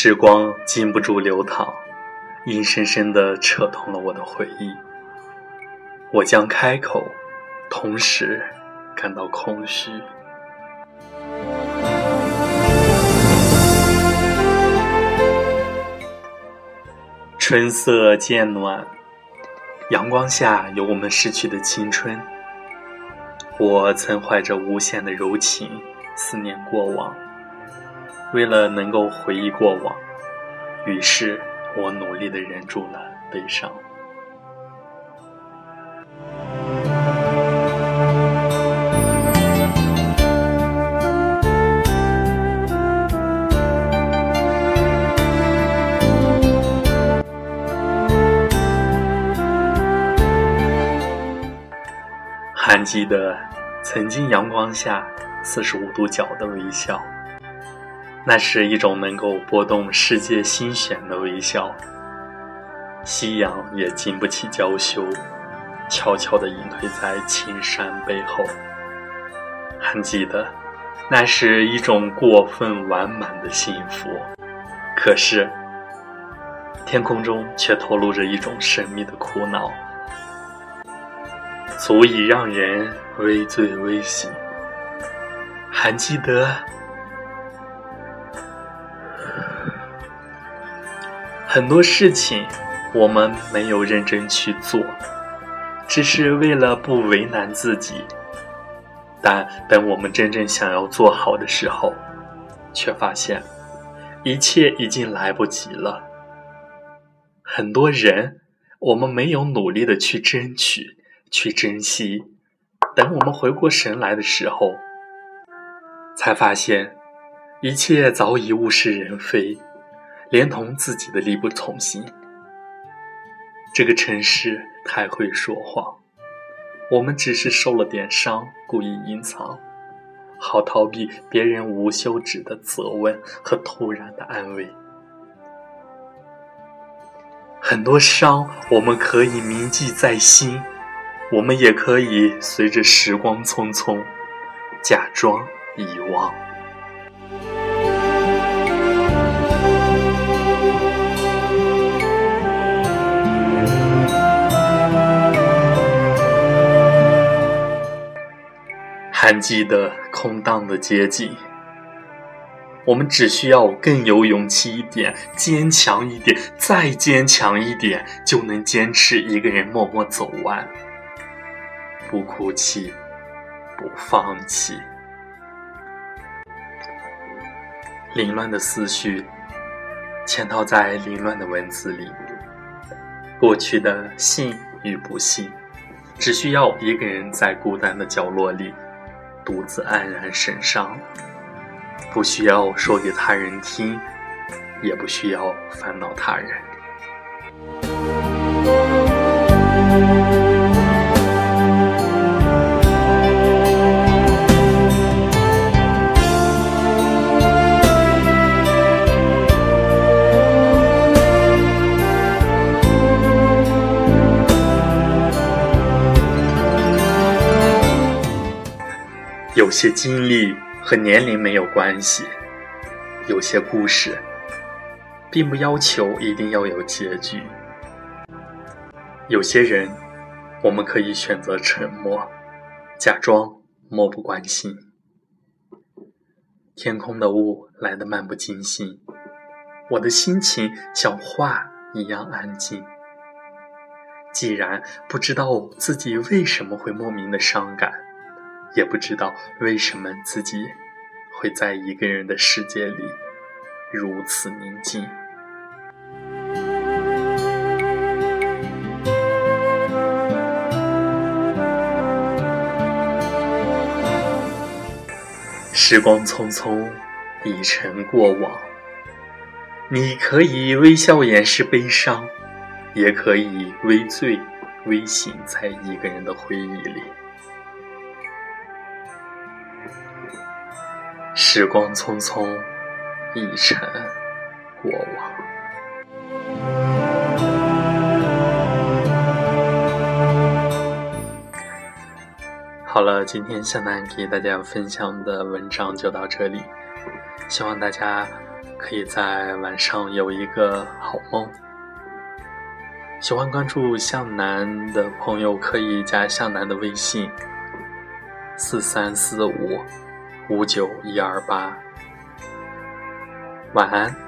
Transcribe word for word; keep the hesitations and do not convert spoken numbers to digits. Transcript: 时光禁不住流淌，硬生生地扯痛了我的回忆。我将开口，同时感到空虚。春色渐暖，阳光下有我们逝去的青春。我曾怀着无限的柔情思念过往，为了能够回忆过往，于是我努力地忍住了悲伤。还记得曾经阳光下四十五度角的微笑，那是一种能够拨动世界心弦的微笑。夕阳也经不起娇羞，悄悄地隐退在青山背后。还记得那是一种过分完满的幸福，可是天空中却透露着一种神秘的苦恼，足以让人微醉微醒。还记得很多事情我们没有认真去做，只是为了不为难自己，但等我们真正想要做好的时候，却发现一切已经来不及了。很多人我们没有努力的去争取去珍惜，等我们回过神来的时候，才发现一切早已物是人非，连同自己的力不从心。这个城市太会说谎，我们只是受了点伤，故意隐藏，好逃避别人无休止的责问和突然的安慰。很多伤我们可以铭记在心，我们也可以随着时光匆匆，假装遗忘。还记得空荡的街景，我们只需要更有勇气一点，坚强一点，再坚强一点，就能坚持一个人默默走完。不哭泣，不放弃。凌乱的思绪嵌套在凌乱的文字里，过去的幸与不幸，只需要一个人在孤单的角落里独自黯然神伤，不需要说给他人听，也不需要烦恼他人。有些经历和年龄没有关系，有些故事并不要求一定要有结局。有些人，我们可以选择沉默，假装漠不关心。天空的雾来得漫不经心，我的心情像画一样安静。既然不知道自己为什么会莫名的伤感，也不知道为什么自己会在一个人的世界里如此宁静。时光匆匆，已成过往。你可以微笑掩饰悲伤，也可以微醉微醒在一个人的回忆里。时光匆匆，已成过往。好了，今天向南给大家分享的文章就到这里，希望大家可以在晚上有一个好梦。喜欢关注向南的朋友可以加向南的微信四三四五五九一二八。晚安。